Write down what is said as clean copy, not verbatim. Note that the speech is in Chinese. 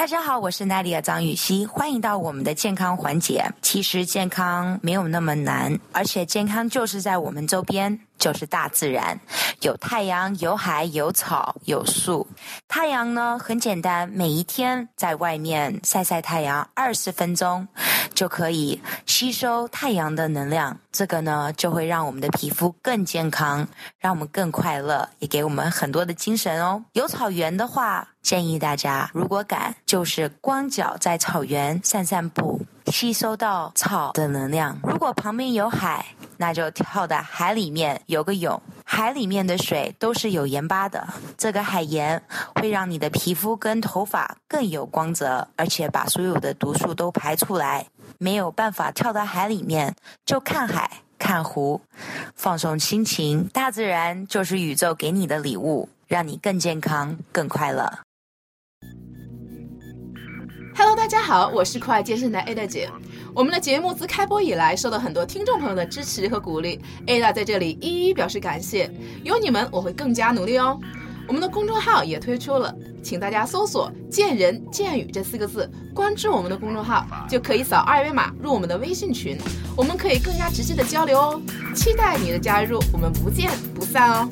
大家好，我是奈丽的张雨熙，欢迎到我们的健康环节。其实健康没有那么难，而且健康就是在我们周边，就是大自然，有太阳，有海，有草，有树。太阳呢很简单，每一天在外面晒晒太阳20分钟就可以吸收太阳的能量，这个呢就会让我们的皮肤更健康，让我们更快乐，也给我们很多的精神哦。有草原的话，建议大家如果敢就是光脚在草原散散步，吸收到草的能量。如果旁边有海，那就跳到海里面游个泳。海里面的水都是有盐巴的，这个海盐会让你的皮肤跟头发更有光泽，而且把所有的毒素都排出来。没有办法跳到海里面，就看海看湖，放松心情。大自然就是宇宙给你的礼物，让你更健康更快乐。Hello， 大家好，我是酷爱健身的 Ada 姐。我们的节目自开播以来，受到很多听众朋友的支持和鼓励 ，Ada 在这里一一表示感谢。有你们，我会更加努力哦。我们的公众号也推出了，请大家搜索“健人健语”这4个字，关注我们的公众号，就可以扫2维码入我们的微信群，我们可以更加直接的交流哦。期待你的加入，我们不见不散哦。